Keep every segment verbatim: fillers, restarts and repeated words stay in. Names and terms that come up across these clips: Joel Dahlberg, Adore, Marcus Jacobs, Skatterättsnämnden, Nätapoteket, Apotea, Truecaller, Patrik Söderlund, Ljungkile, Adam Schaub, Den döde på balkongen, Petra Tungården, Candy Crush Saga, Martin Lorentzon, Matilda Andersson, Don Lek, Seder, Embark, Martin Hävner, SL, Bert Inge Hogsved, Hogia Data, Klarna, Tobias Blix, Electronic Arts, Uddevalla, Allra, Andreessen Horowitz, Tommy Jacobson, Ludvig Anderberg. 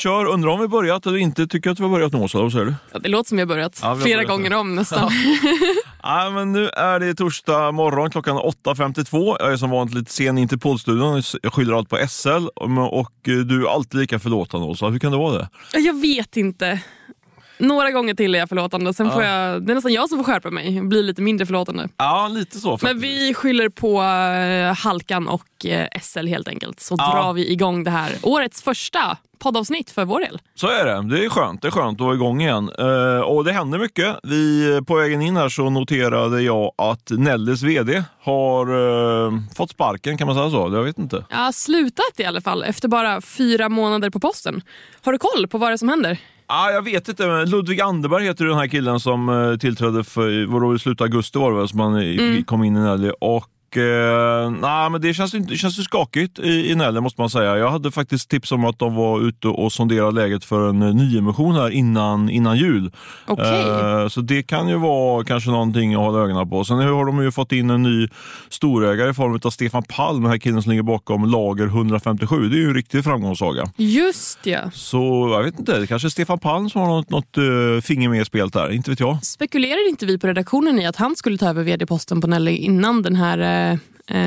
kör. Undrar om vi börjat eller inte. Tycker att vi har börjat nu, Åsa? Säger du? Ja, det låter som vi har börjat. Ja, vi har Flera börjat gånger nu. om nästan. Ja. Ja, men nu är det torsdag morgon klockan åtta femtiotvå. Jag är som vanligt lite sen in till poddstudion. Jag skyller allt på S L. Och du är alltid lika förlåtande, Åsa. Hur kan det vara det? Jag vet inte. Några gånger till är jag förlåtande. Sen ja. får jag, det är nästan jag som får skärpa mig. Jag blir lite mindre förlåtande. Ja, lite så. Faktiskt. Men vi skyller på Halkan och S L helt enkelt. Så ja. drar vi igång det här årets första poddavsnitt för vår del. Så är det. Det är skönt. Det är skönt att vara igång igen. Uh, och det händer mycket. Vi, på vägen in här så noterade jag att Nellys vd har uh, fått sparken, kan man säga så. Jag vet inte. Ja, slutat i alla fall. Efter bara fyra månader på posten. Har du koll på vad det som händer? Ah, jag vet inte, men Ludvig Anderberg heter den här killen som eh, tillträdde för var det slutet augusti var det väl, som man mm. kom in i Nelly. Och eh, nah, men det känns ju känns skakigt i, i Nelly, måste man säga. Jag hade faktiskt tips om att de var ute och sonderade läget för en nyemission här innan, innan jul. Okay. Eh, så det kan ju vara kanske någonting att hålla ögonen på. Sen har de ju fått in en ny storägare i form av Stefan Palm, den här killen som ligger bakom Lager ett femtiosju. Det är ju en riktig framgångssaga. Just ja. Så jag vet inte, det kanske är Stefan Palm som har något, något uh, finger med spelet där, inte vet jag. Spekulerar inte vi på redaktionen i att han skulle ta över vd-posten på Nelly innan den här... Uh...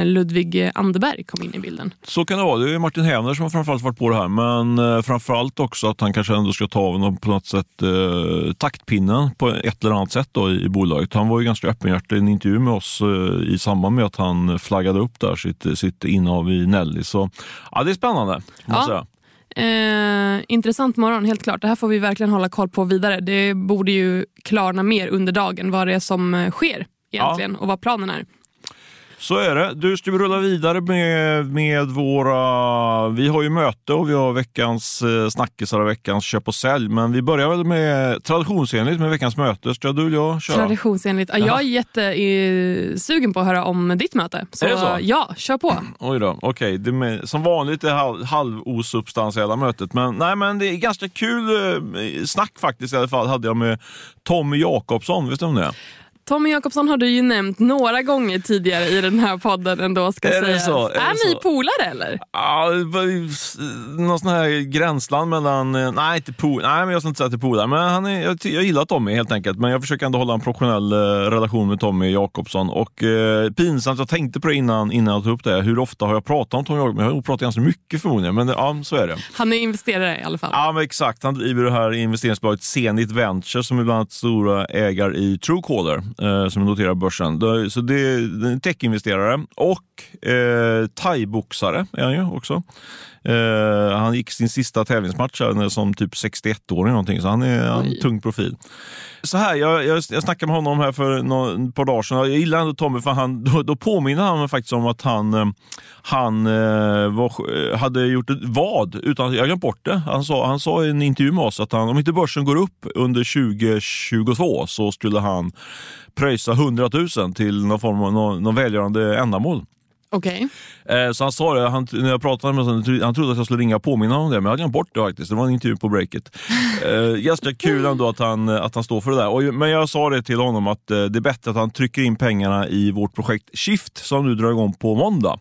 Ludvig Anderberg kom in i bilden. Så kan det vara, det är Martin Hävner som har framförallt varit på det här, men framförallt också att han kanske ändå ska ta av på något sätt eh, taktpinnen på ett eller annat sätt då i bolaget. Han var ju ganska öppenhjärtig i en intervju med oss eh, i samband med att han flaggade upp där sitt, sitt innehav i Nelly. Så ja, det är spännande, kan man säga. Eh, intressant morgon, helt klart. Det här får vi verkligen hålla koll på vidare. Det borde ju klarna mer under dagen vad det är som sker egentligen ja. och vad planen är. Så är det. Du, ska vi rulla vidare med, med våra... Vi har ju möte och vi har veckans snackisar och veckans köp och sälj. Men vi börjar väl med traditionsenligt med veckans möte. Ska du och jag köra? Traditionsenligt. Ja, jag är jättesugen på att höra om ditt möte. Så, är det så? Ja, kör på. Oj då, okej. Okay. Som vanligt är det halv, halv osubstantiella mötet. Men, nej, men det är ganska kul snack faktiskt i alla fall. Hade jag med Tommy Jacobson, vet du om det? Tommy Jacobson har du ju nämnt några gånger tidigare i den här podden ändå, ska är säga. Så? Är, är ni så? Polare eller? Ja, någon sån här gränsland mellan, nej inte polare, nej men jag ska inte säga till polare, men han är, jag, jag gillar Tommy helt enkelt, men jag försöker ändå hålla en professionell eh, relation med Tommy Jacobson och eh, pinsamt, jag tänkte på det innan, innan jag tog upp det här, hur ofta har jag pratat om Tommy Jacobson? Jag har nog pratat ganska mycket förmodligen, men ja, så är det. Han är investerare i alla fall. Ja, men exakt, han driver det här investeringsbolaget Zenit Venture som är bland annat stora ägare i Truecaller. Eh, som noterar börsen. Så det är en techinvesterare och eh, thaiboxare är han ju också. Eh, han gick sin sista tävlingsmatch här som typ sextioettåring någonting, så han är en tung profil. Så här, jag, jag, jag snackade med honom här för någon, ett par dagar sedan. Jag gillar ändå Tommy för han, då, då påminner han mig faktiskt om att han, han var, hade gjort ett vad utan jag glömt bort det. Han sa, han sa i en intervju med oss att han, om inte börsen går upp under tjugo tjugotvå så skulle han pröjsa hundratusen till någon form av någon, någon välgörande ändamål. Okej. Okay. Så han sa det, han, när jag pratade med honom, han trodde att jag skulle ringa och påminna om det, men jag hade bort det faktiskt. Det var en intervju på Breakit. Ganska kul ändå att han, att han står för det där. Och, men jag sa det till honom att det är bättre att han trycker in pengarna i vårt projekt Shift som nu drar igång på måndag.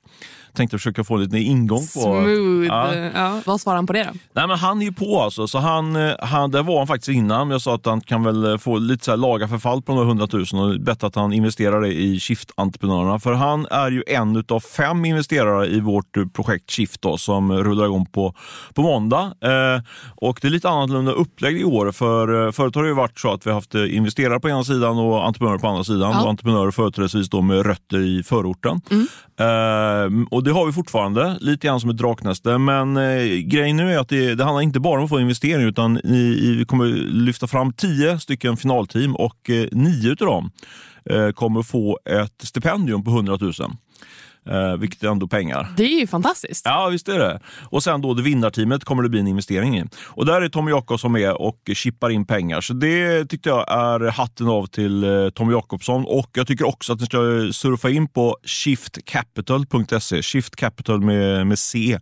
Tänkte försöka få lite ingång på. Smooth. Ja. Ja. Vad svarar han på det då? Nej, men han är ju på alltså. Så han, han, där var han faktiskt innan. Jag sa att han kan väl få lite så här laga förfall på de hundratusen och bättre att han investerar det i Shift-entreprenörerna. För han är ju en utav fem investerare i vårt projekt Shift då, som rullar igång på, på måndag. Eh, och det är lite annorlunda upplägg i år. För förut har det ju varit så att vi har haft investerare på ena sidan och entreprenörer på andra sidan. Ja. Och entreprenörer företrädesvis då med rötter i förorten. Mm. Eh, och det har vi fortfarande, lite grann som ett draknäste. Men eh, grejen nu är att det, det handlar inte bara om att få investering utan i, i, vi kommer lyfta fram tio stycken finalteam och eh, nio utav dem eh, kommer få ett stipendium på hundratusen. Eh, vilket är ändå pengar. Det är ju fantastiskt. Ja, visst är det. Och sen då det vinnarteamet kommer det bli en investering i. Och där är Tommy Jacobson med och chippar in pengar. Så det tyckte jag är hatten av till eh, Tommy Jacobson. Och jag tycker också att ni ska surfa in på shiftcapital punkt se. Shiftcapital med, med C.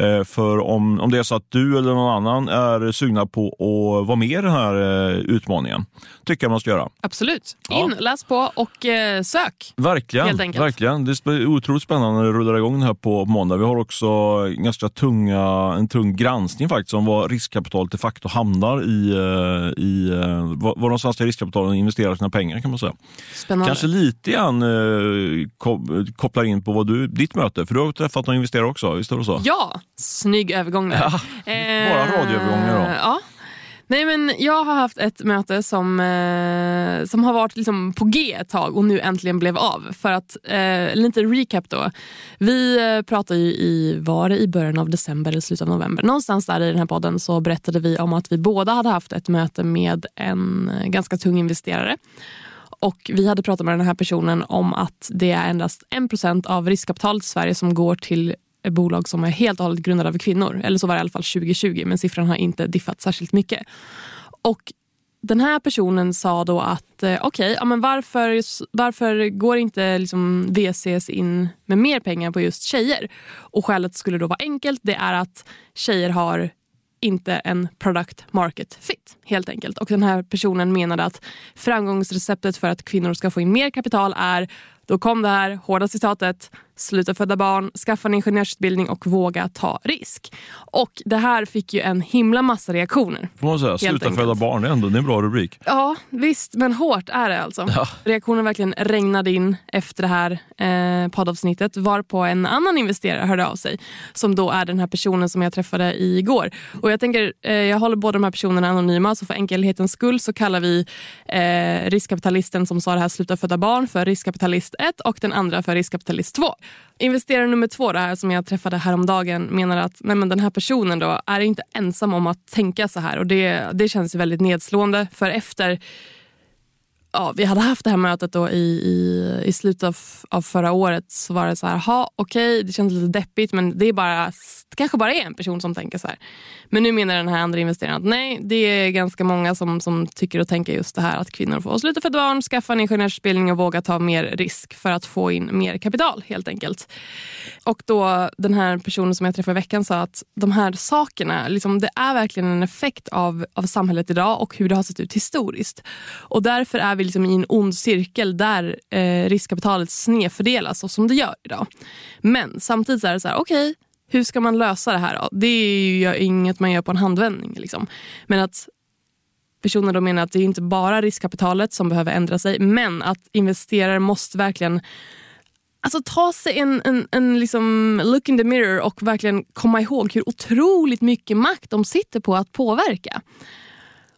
Eh, för om, om det är så att du eller någon annan är sugna på att vara med i den här eh, utmaningen. Tycker jag man ska göra. Absolut. In, ja. läs på och eh, sök. Verkligen, verkligen. Det är otroligt otroligt spännande när det rullar igång här på måndag. Vi har också ganska tunga, en tung granskning faktiskt om vad riskkapital de facto hamnar i, i vad, vad de svenska riskkapitalen investerar sina pengar, kan man säga. Spännande. Kanske lite grann eh, ko- kopplar in på vad du, ditt möte, för du har träffat någon investerare också, visst är det så? Ja, snygg övergång där. Ja, bara radioövergångar då. Ja. Nej, men jag har haft ett möte som, eh, som har varit liksom på G ett tag och nu äntligen blev av. För att, eh, lite recap då. Vi pratade ju i, var det i början av december eller slutet av november? Någonstans där i den här podden så berättade vi om att vi båda hade haft ett möte med en ganska tung investerare. Och vi hade pratat med den här personen om att det är endast en procent av riskkapitalet i Sverige som går till bolag som är helt och hållet grundade av kvinnor. Eller så var det i alla fall tjugo tjugo, men siffran har inte diffat särskilt mycket. Och den här personen sa då att okej, okay, ja, men varför, varför går inte liksom V C:s in med mer pengar på just tjejer? Och skälet skulle då vara enkelt, det är att tjejer har inte en product market fit, helt enkelt. Och den här personen menade att framgångsreceptet för att kvinnor ska få in mer kapital är, då kom det här hårda citatet, sluta föda barn, skaffa en ingenjörsutbildning och våga ta risk. Och det här fick ju en himla massa reaktioner. Får man säga, sluta enkelt. Föda barn är ändå, det är en bra rubrik. Ja, visst, men hårt är det alltså. Ja. Reaktioner verkligen regnade in efter det här eh, poddavsnittet, varpå en annan investerare hörde av sig, som då är den här personen som jag träffade igår. Och jag tänker, eh, jag håller båda de här personerna anonyma, så för enkelhetens skull så kallar vi eh, riskkapitalisten som sa det här, sluta föda barn, för riskkapitalist ett och den andra för riskkapitalist två. Investerare nummer två, det här som jag träffade häromdagen, menar att nej, men den här personen då är inte ensam om att tänka så här, och det, det känns väldigt nedslående, för efter ja, vi hade haft det här mötet då i, i, i slutet av, av förra året, så var det så här, ha, okej, det känns lite deppigt, men det är bara, det kanske bara är en person som tänker så här. Men nu menar den här andra investeraren att nej, det är ganska många som, som tycker och tänker just det här, att kvinnor får sluta föda barn, skaffa en ingenjörsutbildning och våga ta mer risk för att få in mer kapital, helt enkelt. Och då den här personen som jag träffade i veckan sa att de här sakerna, liksom, det är verkligen en effekt av, av samhället idag och hur det har sett ut historiskt. Och därför är vi liksom i en ond cirkel där eh, riskkapitalet snedfördelas så som det gör idag. Men samtidigt så är det så här, okej, okay, hur ska man lösa det här då? Det är ju inget man gör på en handvändning liksom. Men att personer då menar att det är inte bara riskkapitalet som behöver ändra sig, men att investerare måste verkligen alltså ta sig en, en, en liksom look in the mirror och verkligen komma ihåg hur otroligt mycket makt de sitter på att påverka.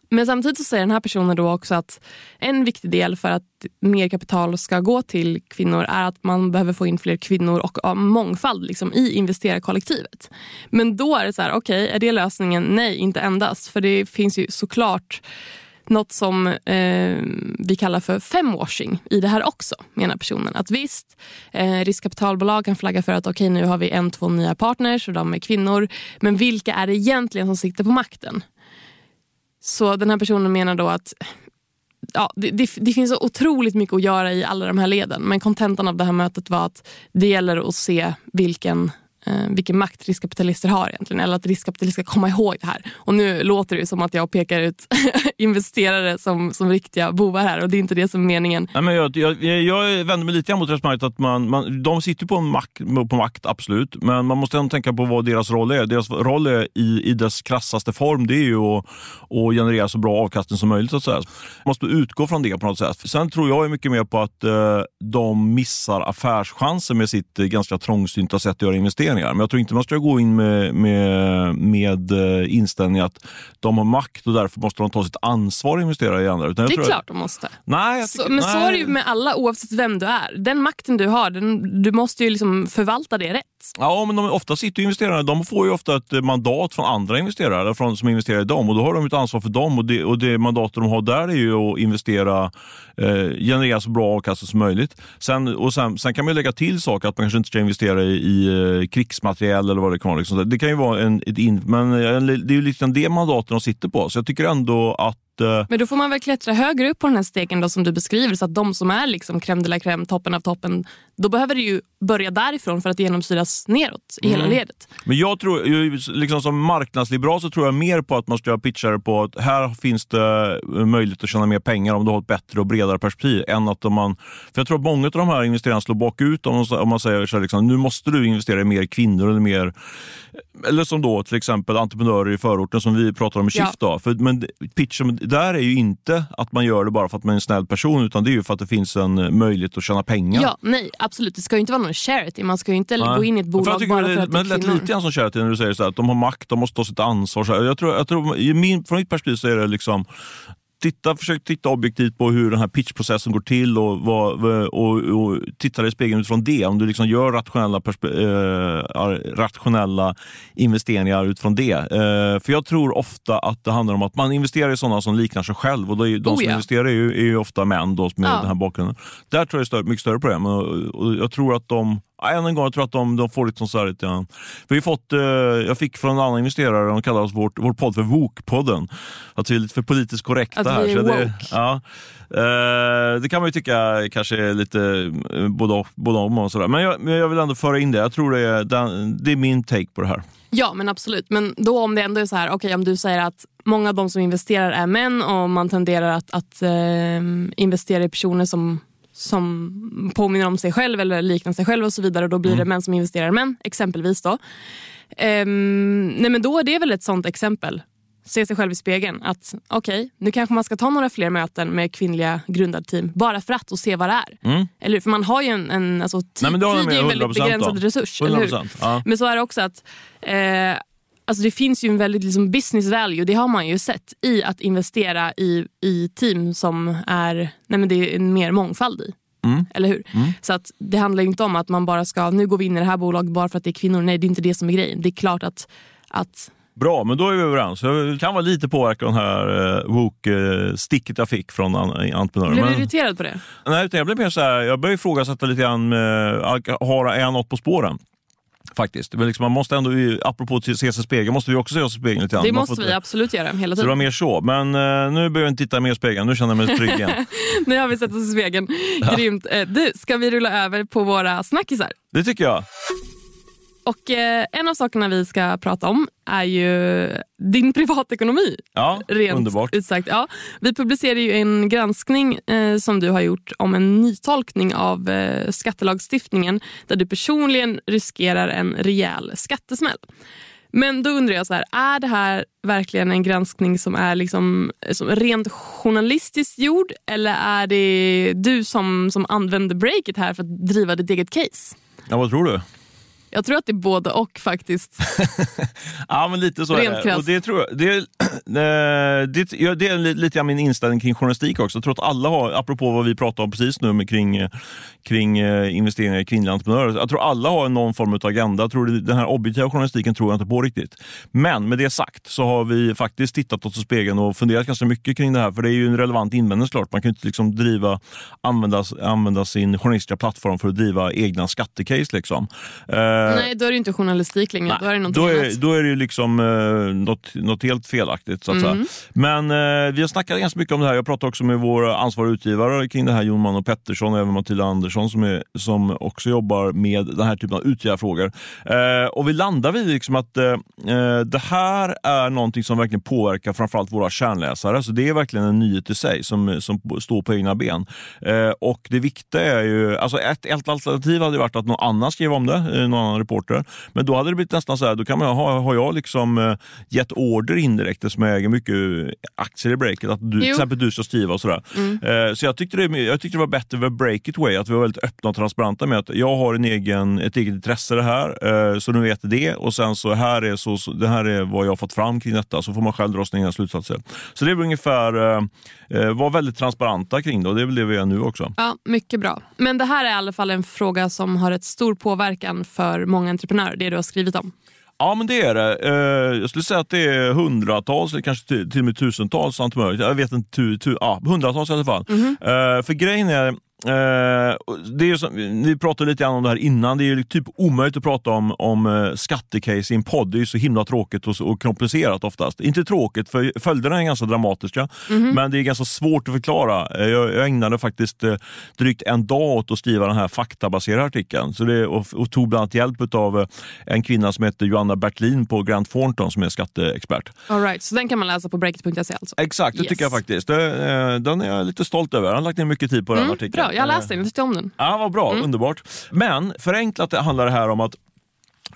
Men samtidigt så säger den här personen då också att en viktig del för att mer kapital ska gå till kvinnor är att man behöver få in fler kvinnor och mångfald liksom i investerarkollektivet. Men då är det så här, okej, okay, är det lösningen? Nej, inte endast. För det finns ju såklart något som eh, vi kallar för femwashing i det här också, menar personen. Att visst, eh, riskkapitalbolag kan flagga för att okej, okay, nu har vi en, två nya partners och de är kvinnor. Men vilka är det egentligen som sitter på makten? Så den här personen menar då att ja, det, det, det finns så otroligt mycket att göra i alla de här leden. Men kontentan av det här mötet var att det gäller att se vilken, eh, vilken makt riskkapitalister har egentligen. Eller att riskkapitalister ska komma ihåg det här. Och nu låter det som att jag pekar ut investerare som, som riktiga bovar här. Och det är inte det som är meningen. Nej, men jag, jag, jag vänder mig lite mot resonemanget att man, man, de sitter på, en makt, på makt, absolut. Men man måste ändå tänka på vad deras roll är. Deras roll är i, i dess krassaste form, det är ju att, att generera så bra avkastning som möjligt. Man måste utgå från det på något sätt. Sen tror jag mycket mer på att eh, de missar affärschanser med sitt eh, ganska trångsynta sätt att göra investeringar. Men jag tror inte man ska gå in med, med, med inställning att de har makt och därför måste de ta sitt ansvar och investera i andra. Utan jag det är tror klart jag... de måste. Nej, jag tycker... så, men nej. Så är det ju med alla oavsett vem du är. Den makten du har, den, du måste ju liksom förvalta det rätt. Ja, men de ofta sitter ju investerarna, de får ju ofta ett mandat från andra investerare från, som investerar i dem. Och då har de ett ansvar för dem. Och det, och det mandat de har där är ju att investera, eh, generera så bra avkastning som möjligt. Sen, och sen, sen kan man ju lägga till saker att man kanske inte ska investera i, i krigsmateriel eller vad det kan vara. Liksom. Det kan ju vara en, ett in, men det är ju liksom det mandaten de sitter på. Så jag tycker ändå att eh... Men då får man väl klättra högre upp på den här stegen då, som du beskriver, så att de som är liksom crème de la crème, toppen av toppen, då behöver det ju börja därifrån för att genomsyras neråt i mm. hela ledet. Men jag tror, liksom som marknadsliberal, så tror jag mer på att man ska pitcha på att här finns det möjlighet att tjäna mer pengar om du har ett bättre och bredare perspektiv än att om man, för jag tror att många av de här investerarna slår bakut om man, om man säger så här, liksom, nu måste du investera i mer kvinnor eller mer, eller som då till exempel entreprenörer i förorten som vi pratar om i Shift ja. då. För, men pitchen där är ju inte att man gör det bara för att man är en snäll person, utan det är ju för att det finns en möjlighet att tjäna pengar. Ja, nej, absolut. Det ska ju inte vara någon charity. Man ska ju inte nej. gå in i ett bolag för bara det, för att det är kvinnor. Men det lät lite grann som charity när du säger så här, att de har makt, de måste ta sitt ansvar. Så här. Jag tror, jag tror i min, från mitt perspektiv så är det liksom titta, försök titta objektivt på hur den här pitchprocessen går till och, vad, och, och titta dig i spegeln utifrån det. Om du liksom gör rationella, perspe- äh, rationella investeringar utifrån det. Äh, för jag tror ofta att det handlar om att man investerar i sådana som liknar sig själv. Och de, de oh, som ja. investerar är ju, är ju ofta män då, med ja. den här bakgrunden. Där tror jag det är större, mycket större problem. Och, och jag tror att de... Än en gång, jag tror att de, de får lite så här lite grann. Vi har fått, eh, jag fick från en annan investerare, de kallar oss vårt, vår podd för Wok-podden. Att vi är lite för politiskt korrekta att här. Så det, ja, eh, det kan man ju tycka kanske är lite både, både om och sådär. Men jag, jag vill ändå föra in det. Jag tror det är, den, det är min take på det här. Ja, men absolut. Men då om det ändå är så här, okej, okay, om du säger att många av de som investerar är män och man tenderar att, att eh, investera i personer som... som påminner om sig själv eller liknar sig själv och så vidare, och då blir mm. det män som investerar män, exempelvis då. Ehm, nej men då är det väl ett sånt exempel. Se sig själv i spegeln, att okej, okay, nu kanske man ska ta några fler möten med kvinnliga grundarteam, bara för att och se vad det är. Mm. Eller för man har ju en, en alltså, tid, nej, men det har tid är en väldigt begränsad då. resurs. Eller hur? Ja. Men så är det också att eh, alltså det finns ju en väldigt liksom business value, det har man ju sett i att investera i, i team som är, nej men det är mer mångfald i. Mm. Eller hur? Mm. Så att det handlar ju inte om att man bara ska, nu går vi in i det här bolaget bara för att det är kvinnor. Nej, det är inte det som är grejen. Det är klart att... att Bra, men då är vi överens. Jag kan vara lite påverkad av den här eh, woke-sticket eh, jag fick från an- entreprenörer. Blev du men... irriterad på det? Nej, jag blev mer så här, jag började ifrågasätta lite grann, eh, har jag något på spåren? Faktiskt. Men liksom man måste ändå, apropå till se sig spegeln, måste vi också se oss i spegeln lite grann. Det måste man vi inte... absolut göra hela tiden. Så det var mer så. Men eh, nu behöver jag inte titta mer i spegeln. Nu känner jag mig trygg igen. Nu har vi sett oss i spegeln. Ja. Grymt. Eh, du, ska vi rulla över på våra snackisar? Det tycker jag. Och eh, en av sakerna vi ska prata om är ju din privatekonomi. Ja, rent underbart. Utsagt. Ja, vi publicerar ju en granskning eh, som du har gjort om en nytolkning av eh, skattelagstiftningen där du personligen riskerar en rejäl skattesmäll. Men då undrar jag så här, är det här verkligen en granskning som är liksom, som rent journalistiskt gjord, eller är det du som, som använder Breakit här för att driva ditt eget case? Ja, vad tror du? Jag tror att det är både och faktiskt. Ja, men lite så är det. Och det tror jag, det, är, det, det är lite min inställning kring journalistik också. Jag tror att alla har, apropå vad vi pratar om precis nu med kring, kring investeringar i kvinnliga entreprenörer, jag tror alla har någon form av agenda. Jag tror det, den här objektiva journalistiken tror jag inte på riktigt. Men med det sagt så har vi faktiskt tittat åt spegeln och funderat ganska mycket kring det här. För det är ju en relevant invändning såklart. Man kan ju inte liksom driva, använda, använda sin journalistiska plattform för att driva egna skattekase liksom. Nej, då är det ju inte journalistik längre. Nej, då är det någonting då är, annat. Då är det ju liksom eh, något, något helt felaktigt, så att mm. säga. Men eh, vi har snackat ganska mycket om det här. Jag pratade också med våra ansvariga utgivare kring det här, Jonman och Pettersson och även Matilda Andersson som, är, som också jobbar med den här typen av utgivarfrågor. Eh, och vi landar vid liksom att eh, det här är någonting som verkligen påverkar framförallt våra kärnläsare. Så det är verkligen en nyhet i sig som, som står på egna ben. Eh, och det viktiga är ju, alltså ett, ett alternativ hade varit att någon annan skrev om det, någon annan reporter. Men då hade det blivit nästan så här, då kan man ha, har jag liksom gett order indirekt som jag äger mycket aktier i Breakit, att du, till exempel du ska skriva och sådär. Mm. Så jag tyckte, det, jag tyckte det var bättre med Breakit way, att vi var väldigt öppna och transparenta med att jag har en egen, ett eget intresse det här, så nu vet det, och sen så här är så, så det här är vad jag har fått fram kring detta, så får man själv dra sina egna slutsatser. Så det var ungefär, var väldigt transparenta kring det, och det är väl det vi är nu också. Ja, mycket bra. Men det här är i alla fall en fråga som har ett stor påverkan för många entreprenörer, det du har skrivit om. Ja, men det är det. Jag skulle säga att det är hundratals, eller kanske till och med tusentals entreprenörer. Jag vet inte, tu, tu, ja, hundratals i alla fall. Mm-hmm. För grejen är det är som, vi pratade lite grann om det här innan. Det är ju typ omöjligt att prata om, om skattecase i en podd. Det är ju så himla tråkigt och, och komplicerat oftast. Inte tråkigt, för följderna är ganska dramatiska. Mm-hmm. Men det är ganska svårt att förklara. Jag, jag ägnade faktiskt drygt en dag åt att skriva den här faktabaserade artikeln. Så det, och, och tog bland annat hjälp av en kvinna som heter Joanna Bertlin på Grant Thornton, som är skatteexpert. All right, så den kan man läsa på breakit punkt se alltså. Exakt, det yes. tycker jag faktiskt. Det, den är jag lite stolt över. Jag har lagt ner mycket tid på mm, den artikeln. Bra. Jag läste den, jag tyckte om den. Ja, vad bra, mm. underbart. Men förenklat handlar det här om att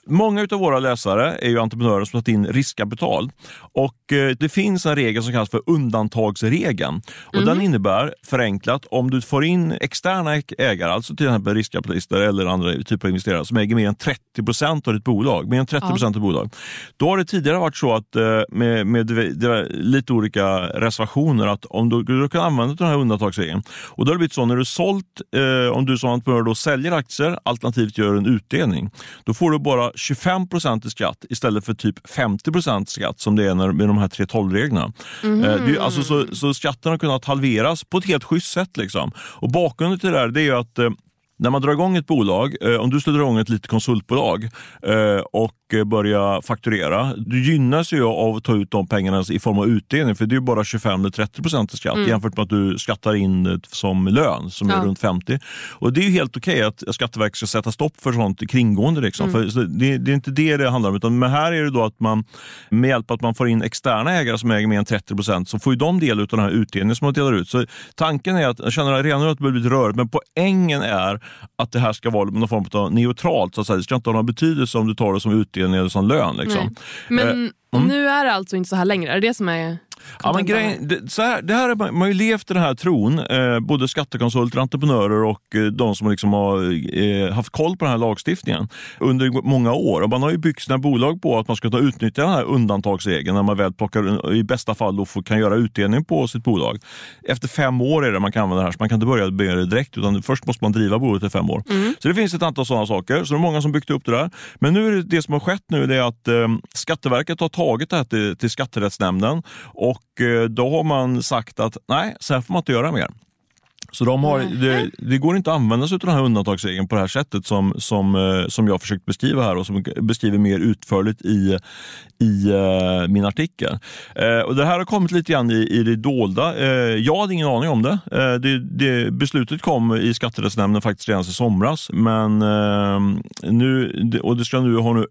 många av våra läsare är ju entreprenörer som har tagit in riskkapital. Och det finns en regel som kallas för undantagsregeln. Och mm. den innebär förenklat, om du får in externa ägare, alltså till exempel riskkapitalister eller andra typer av investerare som äger mer än trettio procent av ditt bolag, mer än trettio procent ja. av bolag. Då har det tidigare varit så att med, med lite olika reservationer, att om du, du kan använda den här undantagsregeln. Och då har det blivit så, när du sålt, eh, om du som entreprenör då säljer aktier alternativt gör en utdelning, då får du bara tjugofem procent i skatt istället för typ femtio procent skatt som det är när, med de här tre tolv-reglerna. Mm. Eh, alltså så, så skatterna har kunnat halveras på ett helt schysst sätt liksom. Och bakgrunden till det här, det är ju att eh, när man drar igång ett bolag, eh, om du skulle dra igång ett litet konsultbolag eh, och börja fakturera, du gynnas ju av att ta ut de pengarna i form av utdelning, för det är ju bara tjugofem till trettio procent i skatt mm. jämfört med att du skattar in som lön som ja. är runt femtio. Och det är ju helt okej okay att Skatteverket ska sätta stopp för sånt kringgående liksom. mm. för det, det är inte det det handlar om, utan men här är det då att man med hjälp av att man får in externa ägare som äger mer än trettio procent, så får ju de del av den här utdelningen som man delar ut. Så tanken är att, jag känner att redan nu att det blir lite rörigt, men poängen är att det här ska vara någon form av neutralt så att säga. Det ska inte ha någon betydelse om du tar det som utdelning eller sån lön liksom. Men mm. nu är det alltså inte så här längre. Det är det som är... Ja, men grejen, det, så här, det här, man har ju levt i den här tron, eh, både skattekonsulter, entreprenörer och eh, de som liksom har eh, haft koll på den här lagstiftningen under många år. Och man har ju byggt sina bolag på att man ska ta utnyttja den här undantagsregeln när man väl plockar, i bästa fall då får, kan göra utdelning på sitt bolag. Efter fem år är det man kan använda det här, så man kan inte börja bygga det direkt, utan först måste man driva bolaget i fem år. Mm. Så det finns ett antal sådana saker, så det är många som byggt upp det där. Men nu är det, det som har skett nu, det är att eh, Skatteverket har tagit det här till, till Skatterättsnämnden, och Och då har man sagt att nej, så här får man inte göra mer. Så de har, det, det går inte att använda sig av den här undantagsregeln på det här sättet som, som, som jag har försökt beskriva här och som beskriver mer utförligt i, i uh, min artikel. Uh, och det här har kommit lite grann i, i det dolda. Uh, jag hade ingen aning om det. Uh, det, det. Beslutet kom i Skatterättsnämnden faktiskt redan i somras, men uh, nu, och det ska nu ha nu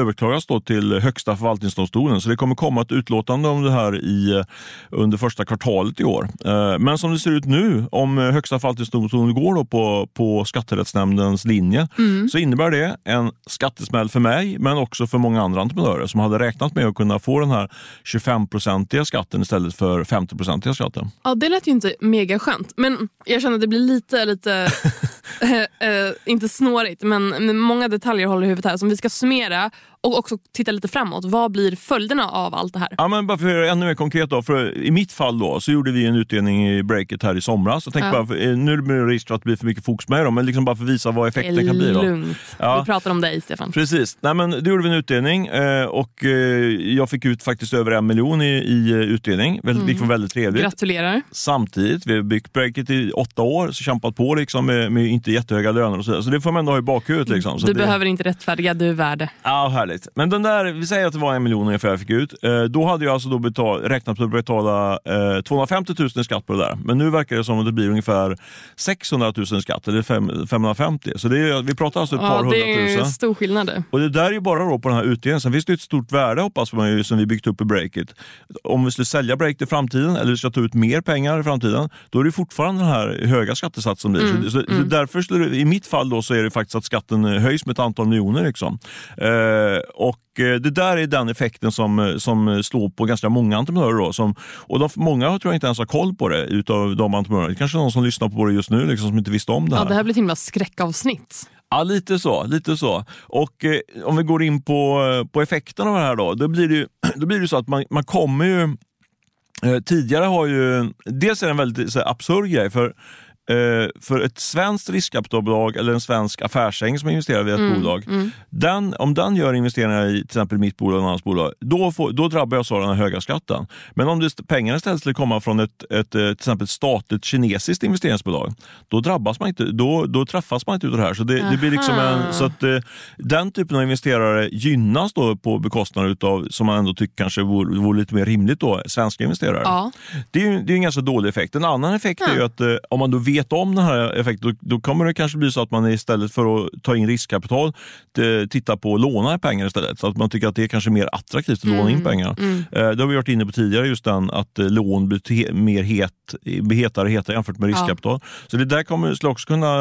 överklagas då till Högsta förvaltningsdomstolen, så det kommer komma ett utlåtande om det här i, under första kvartalet i år. Uh, men som det ser ut nu, om Högsta förvaltningsdomstolen går då på, på Skatterättsnämndens linje, mm. så innebär det en skattesmäll för mig, men också för många andra entreprenörer som hade räknat med att kunna få den här tjugofem-procentiga skatten istället för femtio-procentiga skatten. Ja, det lät ju inte mega skönt, men jag känner att det blir lite, lite äh, äh, inte snårigt, men många detaljer håller i huvudet här som vi ska summera. Och också titta lite framåt. Vad blir följderna av allt det här? Ja, men bara för att göra ännu mer konkret då. För i mitt fall då, så gjorde vi en utdelning i Breakit här i somras. Så tänk ja. bara, för, nu blir det registrat att det blir för mycket fokus med dem. Men liksom bara för att visa vad effekten kan bli då. Lugnt. Ja. Vi pratar om dig, Stefan. Precis. Nej, men det gjorde vi en utdelning. Och jag fick ut faktiskt över en miljon i, i utdelning. Väldigt, mm. Det var väldigt trevligt. Gratulerar. Samtidigt, vi har byggt Breakit i åtta år. Så kämpat på liksom med, med inte jättehöga löner och så vidare. Så det får man ändå ha i bakhuvudet liksom. Så du det... behöver inte rättfärdiga, du är värd. Ja, härligt. Men den där, vi säger att det var en miljon ungefär jag fick ut. Då hade jag alltså då betal, räknat på att betala tvåhundrafemtio tusen i skatt på det där. Men nu verkar det som att det blir ungefär sexhundratusen i skatt, eller fem, femhundrafemtio. Så det är, vi pratar alltså ett par hundratusen. Ja, det är en stor skillnad. Och det där är ju bara då på den här utdelningen. Sen finns det ett stort värde, hoppas man ju, som vi byggt upp i Breakit. Om vi skulle sälja Breakit i framtiden, eller vi ska ta ut mer pengar i framtiden, då är det fortfarande den här höga skattesatsen. Mm, så, så, mm. så därför, skulle, i mitt fall då, så är det faktiskt att skatten höjs med ett antal miljoner liksom. Eh, och det där är den effekten som, som slår på ganska många entreprenörer då, som, och de, många tror jag inte ens har koll på det utav de entreprenörerna. Kanske någon som lyssnar på det just nu liksom, som inte visste om det här. Ja, det här blir ett himla skräckavsnitt. Ja, lite så, lite så. Och eh, om vi går in på, på effekten av det här då, då blir det ju, då blir det så att man, man kommer ju eh, tidigare har ju, dels är det en väldigt så här absurd grej, för för ett svenskt riskkapitalbolag eller en svensk affärsäng som investerar i ett mm, bolag mm. Den, om den gör investeringar i till exempel mitt bolag eller annans bolag, då, får, då drabbar jag så den här höga skatten. Men om det, pengarna istället skulle komma från ett, ett till exempel ett statligt kinesiskt investeringsbolag, då drabbas man inte, då, då träffas man inte ut det här. Så det, det blir liksom en, så att den typen av investerare gynnas då på bekostnad utav, som man ändå tycker kanske vore, vore lite mer rimligt då, svenska investerare. Ja. Det är ju det är en ganska dålig effekt. En annan effekt ja. är ju att om man då vet om den här effekten, då, då kommer det kanske bli så att man istället för att ta in riskkapital t- titta på att låna pengar istället, så att man tycker att det är kanske mer attraktivt att mm. låna in pengar. Mm. Det har vi varit inne på tidigare, just den att lån blir te- mer het, hetare heta jämfört med riskkapital. Ja. Så det där kommer skulle också kunna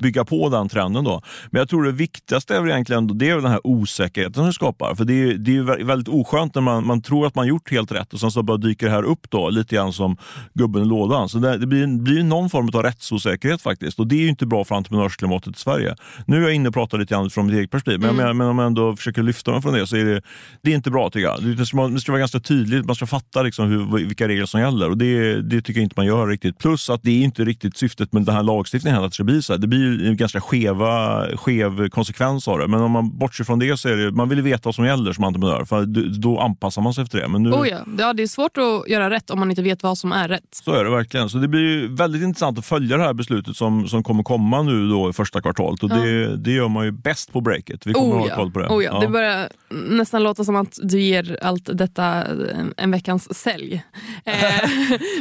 bygga på den trenden då. Men jag tror det viktigaste är egentligen det är den här osäkerheten som det skapar, för det är, det är väldigt oskönt när man, man tror att man gjort helt rätt och sen så bara dyker det här upp då, lite grann som gubben i lådan. Så det, det blir, blir någon form av rättsosäkerhet faktiskt, och det är ju inte bra för entreprenörsklimatet i Sverige. Nu är jag inne och pratar lite grann från mitt eget perspektiv, men, mm. jag, men om jag ändå försöker lyfta mig från det, så är det, det är inte bra tycker jag. Det ska, man, det ska vara ganska tydligt, man ska fatta liksom hur, vilka regler som gäller, och det, det tycker jag inte man gör riktigt. Plus att det är inte riktigt syftet med den här lagstiftningen här, att det ska bli så här. Det blir ju en ganska skeva, skev konsekvens av det, men om man bortser från det så är det, man vill veta vad som gäller som entreprenör, för då anpassar man sig efter det. Men nu... oh ja. Ja, det är svårt att göra rätt om man inte vet vad som är rätt. Så är det verkligen, så det blir ju väldigt intressant att följa det här beslutet som, som kommer komma nu då i första kvartalet, och ja. det, det gör man ju bäst på Breakit. Vi kommer oh ja. ha koll på det. Oh ja. Ja. Det börjar nästan låta som att du ger allt detta en, en veckans sälj. Eh,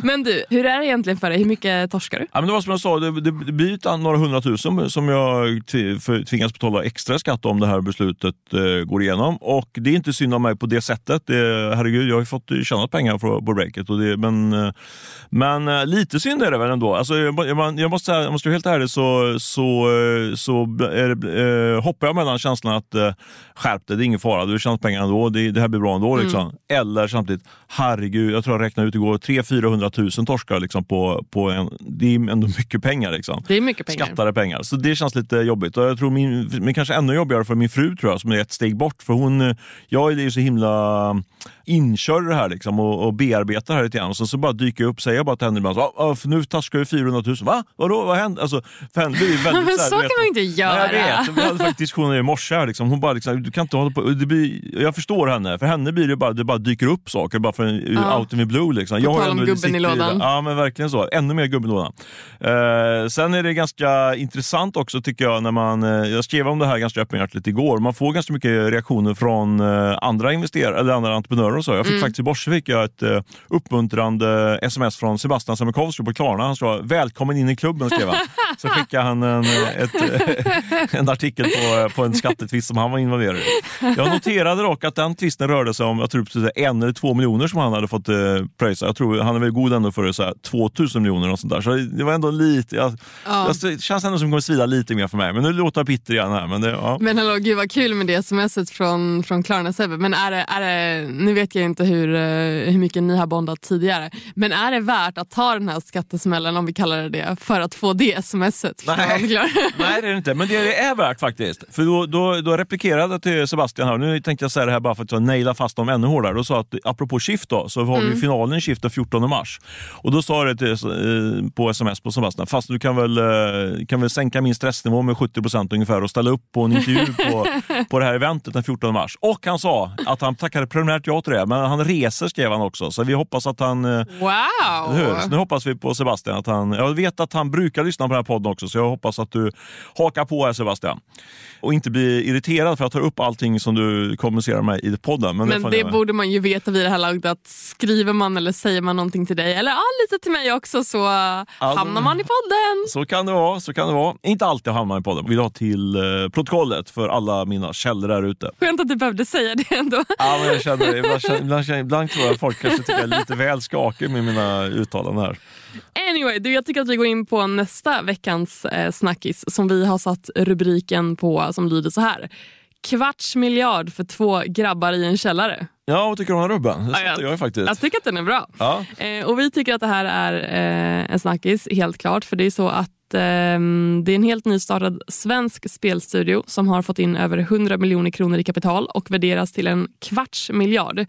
men du, hur är det egentligen för dig? Hur mycket torskar du? Ja, men det var som jag sa, det, det blir några hundratusen som jag t- för, tvingas betala extra skatt om det här beslutet eh, går igenom, och det är inte synd om mig på det sättet. Det, herregud, jag har ju fått tjänat pengar på, på Breakit, och det, men, men lite synd är det väl ändå. Alltså, jag, jag måste säga, jag måste vara helt ärlig, så, så, så är det, eh, hoppar jag mellan känslan att eh, skärp det, det är ingen fara, du tjänar pengar ändå, det, det här blir bra ändå liksom. Mm. Eller samtidigt, herregud, jag tror jag räknade ut igår tre hundra till fyrahundratusen torskar liksom på, på en, det är ändå mycket pengar liksom. Det är mycket pengar. Skattade pengar. Så det känns lite jobbigt, och jag tror min, men kanske ännu jobbigare för min fru tror jag, som är ett steg bort, för hon, jag är ju så himla inkör det här liksom, och, och bearbetar det här lite grann, och så, så bara dyker jag upp, säger jag bara till henne ibland, så, ah, nu taskar ju fyrahundratusen, va? Vadå? Vad hände? Alltså, för henne blir ju väldigt så här, så kan man inte göra. Nej, jag vet, vi hade faktiskt hon i morse här liksom, hon bara liksom, du kan inte hålla på, det blir, jag förstår henne, för henne blir det bara, det bara dyker upp saker, bara för en, ja. out in the blue liksom. På jag tal om gubben sitter, i lådan. Ja, men verkligen så, ännu mer gubben i lådan. Eh, sen är det ganska intressant också tycker jag, när man, eh, jag skrev om det här ganska öppenhjärtligt igår, man får ganska mycket reaktioner från eh, andra investerare, eller andra entreprenörer. Och så. Jag fick mm. faktiskt i Borsvik ett uh, uppmuntrande sms från Sebastian Semikovsky på Klarna. Han sa, välkommen in i klubben, skrev han. Så skickade han en, ett, en artikel på, på en skattetvist som han var involverad i. Jag noterade dock att den tvisten rörde sig om, jag tror precis en eller två miljoner som han hade fått uh, pröjsa. Jag tror han är väl god ändå för så här, tvåtusen miljoner och sånt där. Så det var ändå lite, jag, ja. jag, det känns ändå som kommer svida lite mer för mig. Men nu låter jag bitter igen här. Men, det, ja. men hallå, gud vad kul med det smset från, från Klarna Sebbe. Men är det, är det nu Nu vet jag inte hur, hur mycket ni har bondat tidigare. Men är det värt att ta den här skattesmällen, om vi kallar det det, för att få det smset? Nej. Nej, det är det inte. Men det är värt faktiskt. För då, då, då replikerade till Sebastian här. Nu tänkte jag säga det här bara för att jag naila fast dem ännu hårdare. Då sa att apropå Shift då, så har vi mm. finalen Shift den fjortonde mars. Och då sa det till, på sms på Sebastian, fast du kan väl, kan väl sänka min stressnivå med sjuttio procent ungefär och ställa upp på en intervju på, på det här eventet den fjortonde mars. Och han sa att han tackade preliminärt jag det, men han reser, skrev han också, så vi hoppas att han wow. hörs. Nu hoppas vi på Sebastian att han, jag vet att han brukar lyssna på den här podden också, så jag hoppas att du hakar på här, Sebastian, och inte blir irriterad för att ta upp allting som du kommunicerar med i podden. Men, men det, det borde man ju veta vid det här laget, att skriver man eller säger man någonting till dig eller ja, lite till mig också, så All... hamnar man i podden. Så kan det vara, så kan det vara. Inte alltid hamnar man i podden. Vi vill ha till eh, protokollet för alla mina källor där ute. Skönt att du behövde säga det ändå. Ja, men jag kände det. Ibland, ibland tror jag att folk kanske tycker jag är lite väl skakig med mina uttalanden här. Anyway, du, jag tycker att vi går in på nästa veckans eh, snackis, som vi har satt rubriken på, som lyder så här: kvarts miljard för två grabbar i en källare. Ja, vad tycker du om rubben? Det ja, jag, faktiskt. jag tycker att den är bra. Ja. Eh, och vi tycker att det här är eh, en snackis, helt klart. För det är så att eh, det är en helt nystartad svensk spelstudio som har fått in över hundra miljoner kronor i kapital och värderas till en kvarts miljard.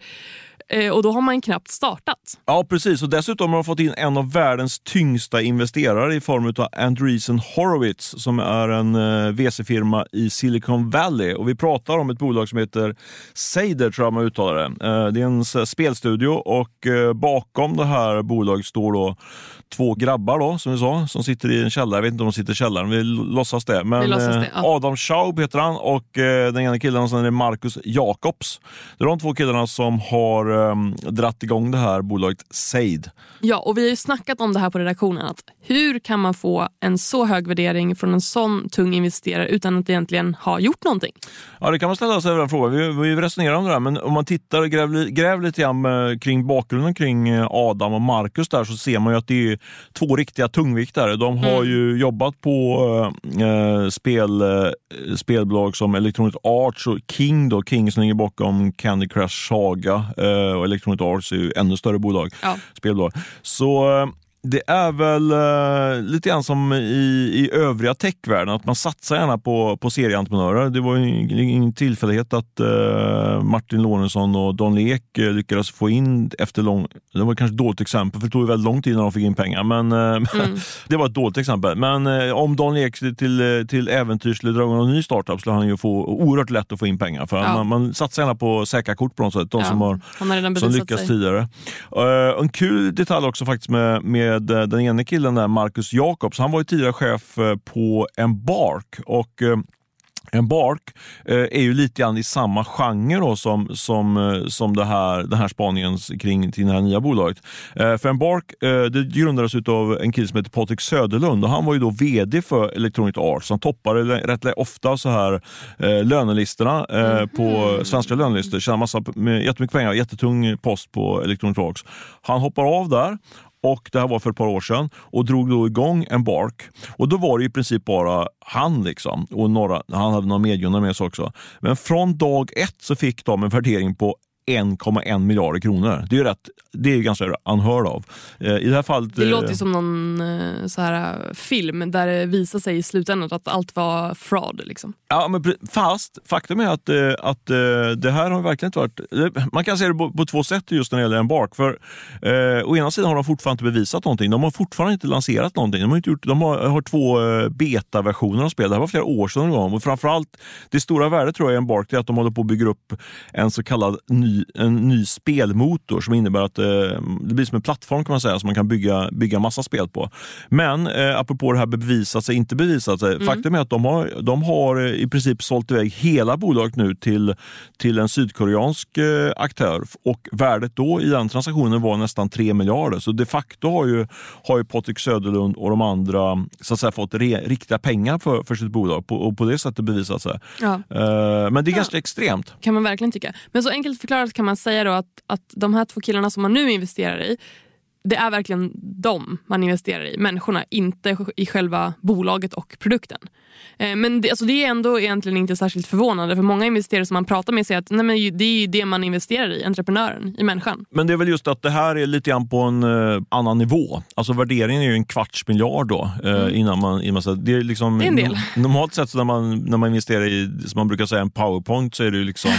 och då har man knappt startat. Ja, precis. Och dessutom har man fått in en av världens tyngsta investerare i form av Andreessen Horowitz, som är en V C-firma i Silicon Valley. Och vi pratar om ett bolag som heter Seder, tror jag man uttalar det. Det är en spelstudio, och bakom det här bolaget står då två grabbar då, som vi sa, som sitter i en källare. Jag vet inte om de sitter i källaren, vi låtsas det. Men vi låtsas det, ja. Adam Schaub heter han, och den ena killen, och sen är Marcus Jacobs. Det är de två killarna som har um, dratt igång det här bolaget Seid. Ja, och vi har ju snackat om det här på redaktionen, att hur kan man få en så hög värdering från en sån tung investerare utan att egentligen ha gjort någonting? Ja, det kan man ställa sig över den frågan. Vi, vi resonerar om det där, men om man tittar och gräv, gräv lite grann kring bakgrunden kring Adam och Marcus där, så ser man ju att det är två riktiga tungviktare. De har mm. ju jobbat på äh, spel, äh, spelbolag som Electronic Arts och King då, King som ligger bakom Candy Crush Saga, äh, och Electronic Arts är ju ännu större bolag, ja. Spelbolag. Så äh, det är väl uh, lite grann som i, i övriga techvärlden, att man satsar gärna på, på serieentreprenörer. Det var ju ingen tillfällighet att uh, Martin Lorentzon och Don Lek uh, lyckades få in efter lång... Det var kanske ett dåligt exempel, för det tog väldigt lång tid när de fick in pengar. Men uh, mm. det var ett dåligt exempel. Men uh, om Don Lek till, till äventyrs eller drog någon ny startup, så han ju få oerhört lätt att få in pengar. För ja. man, man satsar gärna på säkra kort på något sätt. De ja. som har, har som lyckats sig. tidigare. Uh, en kul detalj också faktiskt med, med den ene killen där, Marcus Jacobs. Han var ju tidigare chef på Embark, och Embark är ju lite grann i samma genre då som, som, som det här, den här spaningen kring till det här nya bolaget. För Embark, det grundades utav en kille som heter Patrik Söderlund, och han var ju då vd för Electronic Arts. Han toppade rätt ofta så här lönelistorna mm-hmm. på svenska lönelistor. Tjänar massa, jättemycket pengar, jättetung post på Electronic Arts. Han hoppar av där. Och det här var för ett par år sedan. Och drog då igång Embark. Och då var det i princip bara han liksom. Och några, han hade några medgrundare med sig också. Men från dag ett så fick de en värdering på en komma en miljarder kronor. Det är ju rätt, det är ju ganska anhörd av. Eh, i det här fallet, det låter ju som någon eh, så här film där det visar sig i slutändan att allt var fraud liksom. Ja, men fast faktum är att, eh, att eh, det här har verkligen inte varit... Man kan se det på, på två sätt just när det gäller Embark. För eh, å ena sidan har de fortfarande inte bevisat någonting. De har fortfarande inte lanserat någonting. De har, inte gjort, de har, har två eh, beta-versioner av spel. Det här var flera år sedan. Och framförallt det stora värdet tror jag i Embark är att de håller på att bygga upp en så kallad ny en ny spelmotor, som innebär att eh, det blir som en plattform kan man säga, som man kan bygga, bygga massa spel på. Men eh, apropå det här bevisat sig, inte bevisat sig, mm. faktum är att de har, de har i princip sålt iväg hela bolaget nu till, till en sydkoreansk eh, aktör, och värdet då i den transaktionen var nästan tre miljarder. Så de facto har ju, har ju Patrik Söderlund och de andra så att säga fått re, riktiga pengar för, för sitt bolag, på, och på det sättet bevisat sig. Ja. Eh, men det är ja. ganska extremt. Kan man verkligen tycka. Men så enkelt förklarat kan man säga då att, att de här två killarna som man nu investerar i, det är verkligen dem man investerar i, människorna, inte i själva bolaget och produkten. Eh, men det, alltså det är ändå egentligen inte särskilt förvånande, för många investerare som man pratar med säger att nej, men det är ju det man investerar i, entreprenören, i människan. Men det är väl just att det här är lite grann på en eh, annan nivå. Alltså värderingen är ju en kvarts miljard då, eh, mm. innan man, innan man det är liksom, det är en del. Normalt sett så när man, när man investerar i, som man brukar säga, en PowerPoint, så är det ju liksom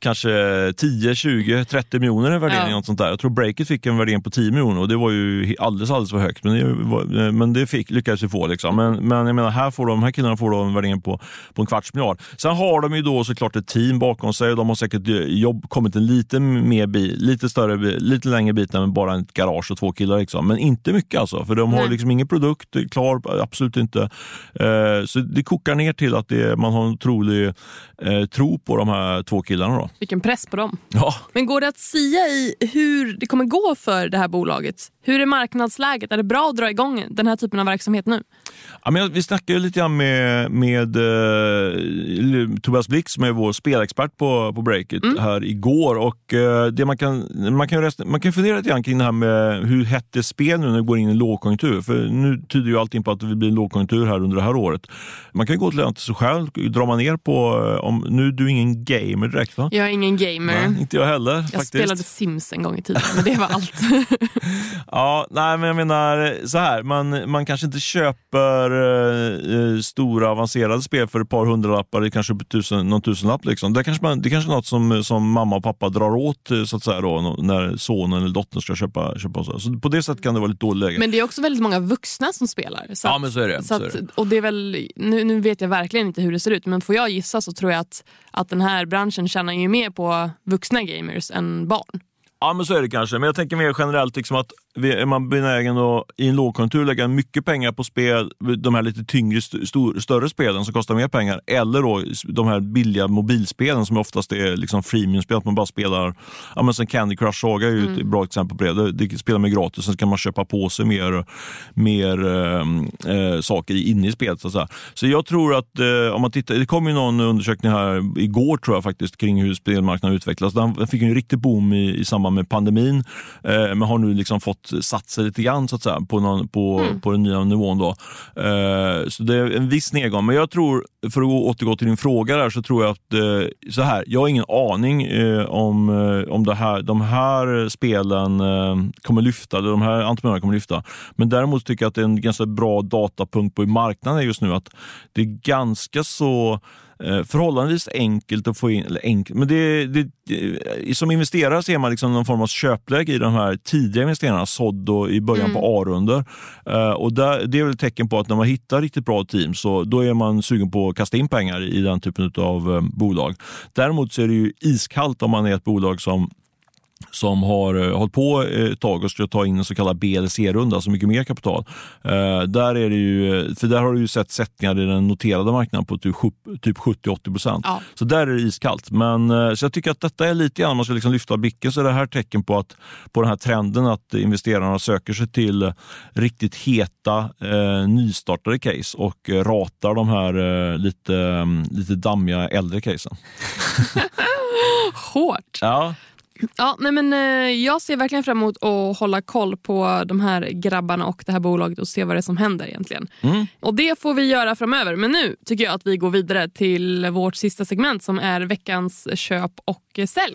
kanske tio, tjugo, trettio miljoner i värdering, ja. och sånt där. Jag tror Breakit fick en värdering på tio miljoner, och det var ju alldeles, alldeles för högt, men det, var, men det fick, lyckades ju få liksom. Men, men jag menar, här får de, de här killarna får då en värdering på, på en kvarts miljard. Sen har de ju då såklart ett team bakom sig, och de har säkert jobb, kommit en lite mer bil, lite större, lite längre biten än bara ett garage och två killar liksom. Men inte mycket alltså, för de Nej. har liksom ingen produkt klar, absolut inte. Eh, så det kokar ner till att det, man har en otrolig eh, tro på de här två killarna då. Vilken press på dem. Ja. Men går det att sia i hur det kommer gå för det här bolaget? Hur är marknadsläget? Är det bra att dra igång den här typen av verksamhet nu? Ja, men vi snackade lite grann med, med eh, Tobias Blix, som är vår spelexpert på, på Breakit mm. här igår. Och eh, det man kan man kan, resta, man kan fundera lite grann kring det här med hur hett det spel nu när det går in i lågkonjunktur. För nu tyder ju allting på att det blir en lågkonjunktur här under det här året. Man kan ju gå till lönt sig själv, drar man ner på... Om, nu är du ingen gamer direkt, va? Jag är ingen gamer. Nej, inte jag heller, jag faktiskt. Jag spelade Sims en gång i tiden, men det var allt. Ja, nej, men jag menar så här. Man, man kanske inte köper eh, stora avancerade spel för ett par hundralappar, kanske tusen, någon tusenlapp liksom. Det kanske man, det kanske är något som, som mamma och pappa drar åt så att säga då, när sonen eller dottern ska köpa, köpa så. Så på det sättet kan det vara lite dåligt läge. Men det är också väldigt många vuxna som spelar. Så ja, att, men så är det. Så att, så är det. Och det är väl, nu, nu vet jag verkligen inte hur det ser ut, men får jag gissa så tror jag att, att den här branschen tjänar ju mer på vuxna gamers än barn. Ja, men så är det kanske. Men jag tänker mer generellt liksom att är man benägen att i en lågkonjunktur lägga mycket pengar på spel, de här lite tyngre, stor, större spelen som kostar mer pengar, eller då de här billiga mobilspelen som oftast är liksom freemium-spel, att man bara spelar, ja men som Candy Crush Saga är ju mm. ett bra exempel på det. Det, det spelar man gratis, sen kan man köpa på sig mer, mer äh, saker inne i spelet så att säga. Så jag tror att äh, om man tittar, det kom ju någon undersökning här igår tror jag faktiskt kring hur spelmarknaden utvecklas. Den fick ju en riktig boom i, i samband med pandemin, äh, men har nu liksom fått satsa lite grann så att säga på, någon, på, mm. på den nya nivån då. Eh, så det är en viss nedgång. Men jag tror, för att återgå till din fråga där, så tror jag att eh, så här, jag har ingen aning eh, om, om det här, de här spelen eh, kommer lyfta, eller de här entreprenörerna kommer lyfta. Men däremot tycker jag att det är en ganska bra datapunkt på marknaden just nu, att det är ganska så förhållandevis enkelt att få in, eller enkelt, men det, det, det som investerare ser man liksom någon form av köpläge i de här tidiga investerarna, sådd och i början mm. på A-runder uh, och där, det är väl ett tecken på att när man hittar riktigt bra team, så då är man sugen på att kasta in pengar i den typen av um, bolag. Däremot så är det ju iskallt om man är ett bolag som som har uh, hållit på ett uh, tag och ska ta in en så kallad B- eller C-runda, alltså mycket mer kapital. Uh, där är det ju, för där har du ju sett sättningar i den noterade marknaden på typ, typ sjuttio till åttio procent. Ja. Så där är det iskallt. Men, uh, så jag tycker att detta är lite grann, om man ska liksom lyfta blicken, så är det här tecken på, att, på den här trenden att investerarna söker sig till uh, riktigt heta uh, nystartade case och uh, ratar de här uh, lite, um, lite dammiga äldre casen. Hårt! Ja. Ja, nej men jag ser verkligen fram emot att hålla koll på de här grabbarna och det här bolaget och se vad det är som händer egentligen. Mm. Och det får vi göra framöver. Men nu tycker jag att vi går vidare till vårt sista segment som är veckans köp och sälj.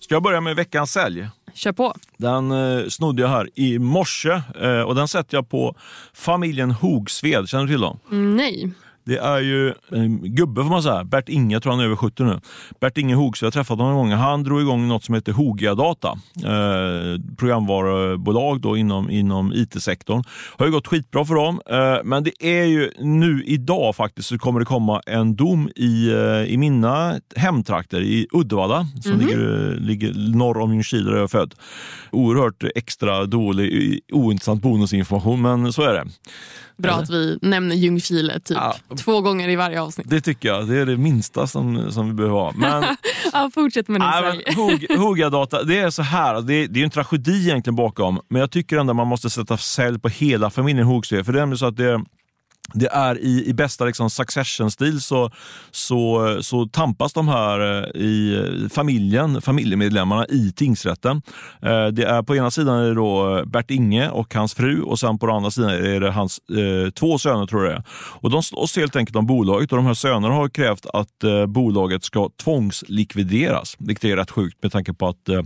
Ska jag börja med veckans sälj? Kör på. Den eh, snodde jag här i morse eh, och den sätter jag på familjen Hogsved. Känner du till dem? Mm, nej. Det är ju en gubbe får man säga, Bert Inge, tror han är över sjuttio nu. Bert Inge Hogsved, jag träffat honom en gång. Han drog igång något som heter Hogia Data, eh, programvarubolag då inom, inom I T-sektorn. Har ju gått skitbra för dem, eh, men det är ju nu idag faktiskt så kommer det komma en dom i, eh, i mina hemtrakter i Uddevalla som mm-hmm. ligger, ligger norr om Ljungkile där jag är född. Oerhört extra dålig, ointressant bonusinformation, men så är det. Bra att vi nämner Ljungkile typ ja, två gånger i varje avsnitt. Det tycker jag, det är det minsta som, som vi behöver ha. Men, ja, fortsätt med det. Hog, Hogia Data, det är så här, det, det är en tragedi egentligen bakom. Men jag tycker ändå att man måste sätta sälj på hela familjen Hogsved. För det är så att det... Det är i, i bästa liksom Succession-stil så, så, så tampas de här i familjen, familjemedlemmarna i tingsrätten. Eh, det är, på ena sidan är det då Bert Inge och hans fru, och sen på den andra sidan är det hans eh, två söner tror jag. Och de slåss helt enkelt om bolaget, och de här sönerna har krävt att eh, bolaget ska tvångslikvideras. Vilket är rätt sjukt med tanke på att, eh,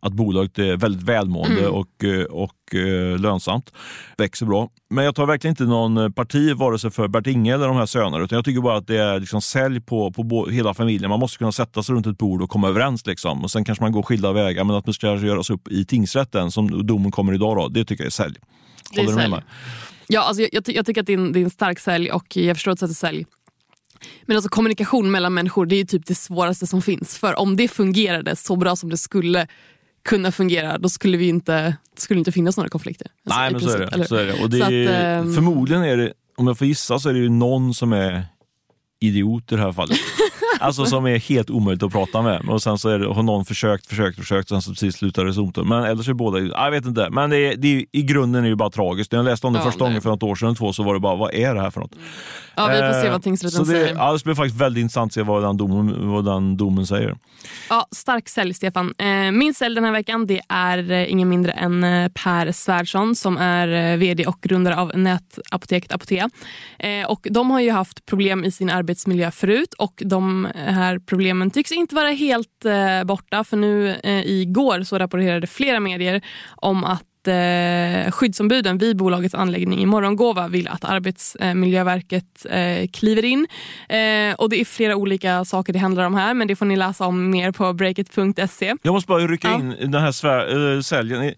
att bolaget är väldigt välmående mm. och, och eh, lönsamt. Växer bra. Men jag tar verkligen inte någon parti vare sig för Bert Inge eller de här sönerna, utan jag tycker bara att det är liksom sälj på, på bo- hela familjen. Man måste kunna sätta sig runt ett bord och komma överens liksom. Och sen kanske man går skilda vägar, men att man ska göras upp i tingsrätten som domen kommer idag då, det tycker jag är sälj. Håller du med mig? Ja, alltså jag, jag, ty- jag tycker att det är, en, det är en stark sälj, och jag förstår att det är sälj. Men alltså kommunikation mellan människor, det är ju typ det svåraste som finns. För om det fungerade så bra som det skulle kunna fungera, då skulle vi inte skulle inte finnas några konflikter. Alltså, nej, men så är det. Eller? Så är det. Och det är, att, eh, förmodligen är det, om jag får gissa, så är det ju någon som är idiot i det här fallet. Alltså som är helt omöjligt att prata med. Och sen så är det, har någon försökt, försökt, försökt, och sen så precis slutar det sånt. Men eller så är båda, jag vet inte. Men det är, det är, i grunden är det ju bara tragiskt. När jag läste om det ja, första gången för något år sedan, två, så var det bara, vad är det här för något? Ja, vi får se vad tingsrätten säger. Ja, det blir faktiskt väldigt intressant att se vad den domen, vad den domen säger. Ja, stark sälj, Stefan. Min sälj den här veckan, det är ingen mindre än Per Svärdson, som är vd och grundare av Nätapoteket Apotea. Och de har ju haft problem i sin arbetsmiljö förut, och de de här problemen tycks inte vara helt eh, borta, för nu eh, igår så rapporterade flera medier om att skyddsombuden vid bolagets anläggning i Morgongåva vill att Arbetsmiljöverket kliver in. Och det är flera olika saker det handlar om här, men det får ni läsa om mer på breakit punkt se. Jag måste bara rycka ja. in den här svär- äh, säljen.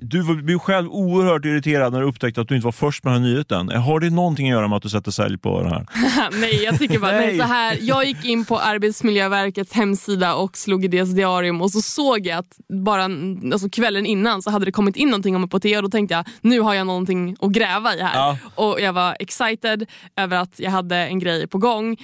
Du blev själv oerhört irriterad när du upptäckte att du inte var först med den här nyheten. Har det någonting att göra med att du sätter sälj på den här? Nej, jag tycker bara nej. Så här, jag gick in på Arbetsmiljöverkets hemsida och slog i deras diarium, och så såg jag att bara alltså kvällen innan så hade det kommit in någonting om Apotea, och då tänkte jag, nu har jag någonting att gräva i här. Ja. Och jag var excited över att jag hade en grej på gång. Och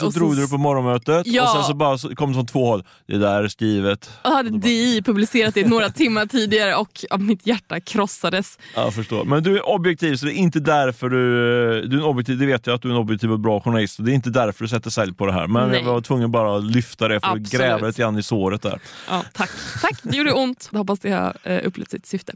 så, och så drog du på morgonmötet, ja. Och sen så bara så kom det från två håll. Det där är skrivet. Jag hade D I publicerat det några timmar tidigare, och mitt hjärta krossades. Jag förstår. Men du är objektiv, så det är inte därför du, du är en objektiv. Det vet jag att du är en objektiv och bra journalist, och det är inte därför du sätter sälj på det här. Men nej. Jag var tvungen bara att lyfta det, för absolut. Att gräva lite grann i såret där. Ja, tack. Tack, det gjorde ont. Jag hoppas det har upplevt sitt syfte.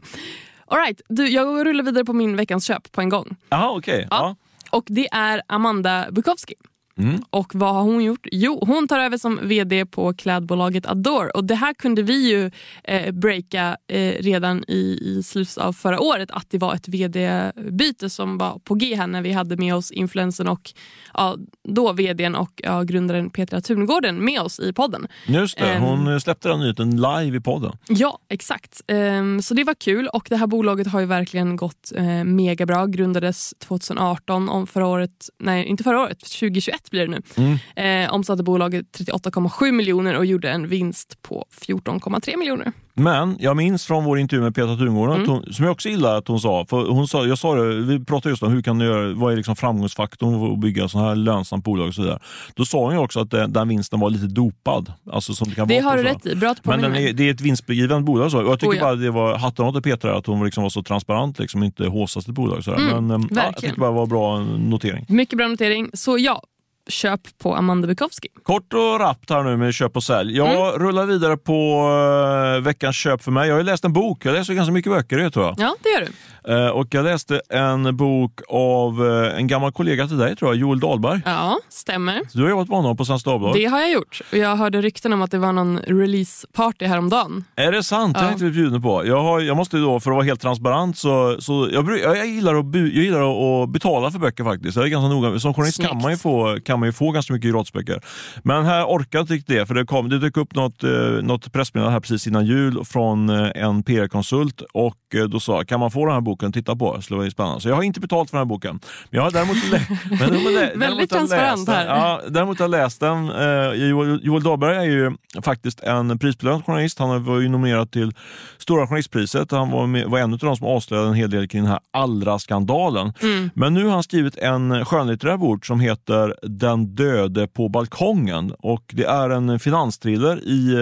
All right, du, jag rullar vidare på min veckans köp på en gång. Jaha, okej. Okay. Ja. Ja. Och det är Amanda Bukowski. Mm. Och vad har hon gjort? Jo, hon tar över som vd på klädbolaget Adore. Och det här kunde vi ju eh, breaka eh, redan i, i slutet av förra året, att det var ett vd-byte som var på G här, när vi hade med oss influensen och ja, då vdn och ja, grundaren Petra Tungården med oss i podden. Just det, hon um, släppte den ut en live i podden. Ja, exakt. Um, så det var kul, och det här bolaget har ju verkligen gått eh, mega bra. Grundades tjugo arton, om förra året, nej inte förra året, tjugo tjugoett blir det nu. Mm. Eh, omsatte bolaget trettioåtta komma sju miljoner och gjorde en vinst på fjorton komma tre miljoner. Men jag minns från vår intervju med Petra Tungården, mm. som jag också gillar att hon sa, för hon sa, jag sa det, vi pratade just om hur kan du göra, vad är liksom framgångsfaktorn för att bygga sådana här lönsamt bolag och så vidare. Då sa hon ju också att den, den vinsten var lite dopad. Alltså som det kan det vara. Har du rätt i, bra att påminna. Men den är, det är ett vinstbegivande bolag. Så. Och jag tycker oh, ja. bara att det var hatten åt Petra att hon liksom var så transparent, liksom inte håsas till bolag. Så mm, men ja, jag tycker bara det var bra notering. Mycket bra notering. Så ja, köp på Amanda Bukowski. Kort och rappt här nu med köp och sälj. Jag mm. rullar vidare på veckans köp för mig. Jag har ju läst en bok. Jag läser ganska mycket böcker, det tror jag. Ja, det gör du. Och jag läste en bok av en gammal kollega till dig, tror jag, Joel Dahlberg. Ja, stämmer. Du har jobbat med honom på Svenska Dagbladet. Det har jag gjort. Och jag hörde rykten om att det var någon release-party häromdagen. Är det sant? Ja. Jag har inte bjuden på. Jag, har, jag måste ju då, för att vara helt transparent, så, så jag, jag, gillar att, jag gillar att betala för böcker faktiskt. Jag är ganska noga. Som journalist kan man ju få... Kan man ju få ganska mycket gratisböcker. Men här orkar jag inte det, för det, kom, det dök upp något, eh, något pressmeddelande här precis innan jul från en P R-konsult, och eh, då sa, kan man få den här boken titta på? Så det var spännande. Så jag har inte betalt för den här boken. Men jag har däremot, men däremot, däremot väldigt transparent här. Ja, däremot har jag läst den. Eh, Joel, Joel Dahlberg är ju faktiskt en prisbelönt journalist. Han var ju nominerad till Stora journalistpriset. Han var, med, var en av de som avslöjade en hel del kring den här Allra-skandalen. Mm. Men nu har han skrivit en skönlitterär bok som heter Den döde på balkongen, och det är en finanstriller i,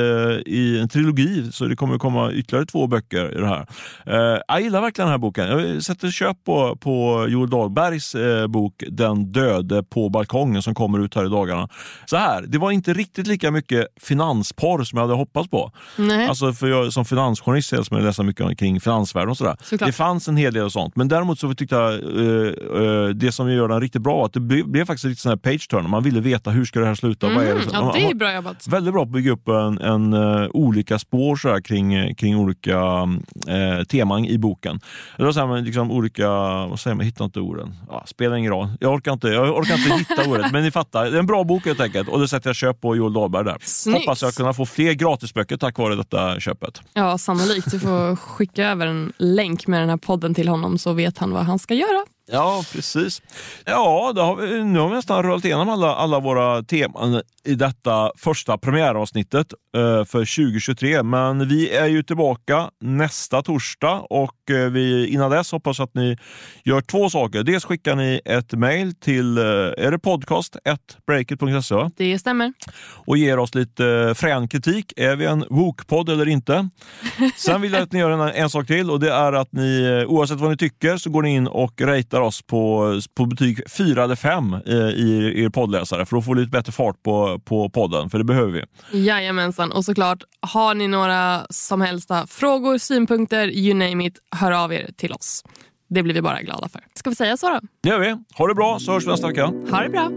i en trilogi, så det kommer komma ytterligare två böcker i det här. Eh, jag gillar verkligen den här boken. Jag sätter köp på, på Joel Dahlbergs eh, bok Den döde på balkongen som kommer ut här i dagarna. Så här, det var inte riktigt lika mycket finansporr som jag hade hoppats på. Nej. Alltså för jag som finansjournalist som jag läser mycket kring finansvärlden och sådär. Såklart. Det fanns en hel del och sånt, men däremot så tyckte jag eh, eh, det som gör den riktigt bra att det blev, blev faktiskt lite sån här page turn. Man ville veta hur ska det här sluta. Mm, vad är det? Ja, det är bra jobbat. Väldigt bra att bygga upp en, en uh, olika spår så här, kring, kring olika uh, teman i boken. Det var så här, liksom, olika, vad säger man, hittar inte orden. Ja, spelar ingen roll. Jag orkar inte, jag orkar inte hitta ordet, men ni fattar. Det är en bra bok helt enkelt, och det sätter jag köp på Joel Dahlberg där. Snyggt. Hoppas jag kunna få fler gratisböcker tack vare detta köpet. Ja, sannolikt. Du får skicka över en länk med den här podden till honom, så vet han vad han ska göra. Ja, precis. Ja, då har vi, nu har vi nästan rullat igenom alla, alla våra teman i detta första premiäravsnittet eh, för tjugo tjugotre. Men vi är ju tillbaka nästa torsdag, och eh, vi, innan dess hoppas att ni gör två saker. Dels skickar ni ett mejl till eh, är det podcast snabel-a breakit punkt se. Det stämmer. Och ger oss lite eh, frän kritik. Är vi en woke-podd eller inte? Sen vill jag att ni gör en, en sak till, och det är att ni, oavsett vad ni tycker, så går ni in och ratear oss på, på betyg fyra eller fem eh, i er poddläsare, för då får lite bättre fart på, på podden, för det behöver vi. Jajamensan, och såklart har ni några som helst frågor, synpunkter, you name it, hör av er till oss. Det blir vi bara glada för. Ska vi säga så då? Det gör vi. Ha det bra, så hörs vi nästa vecka. Ha det bra.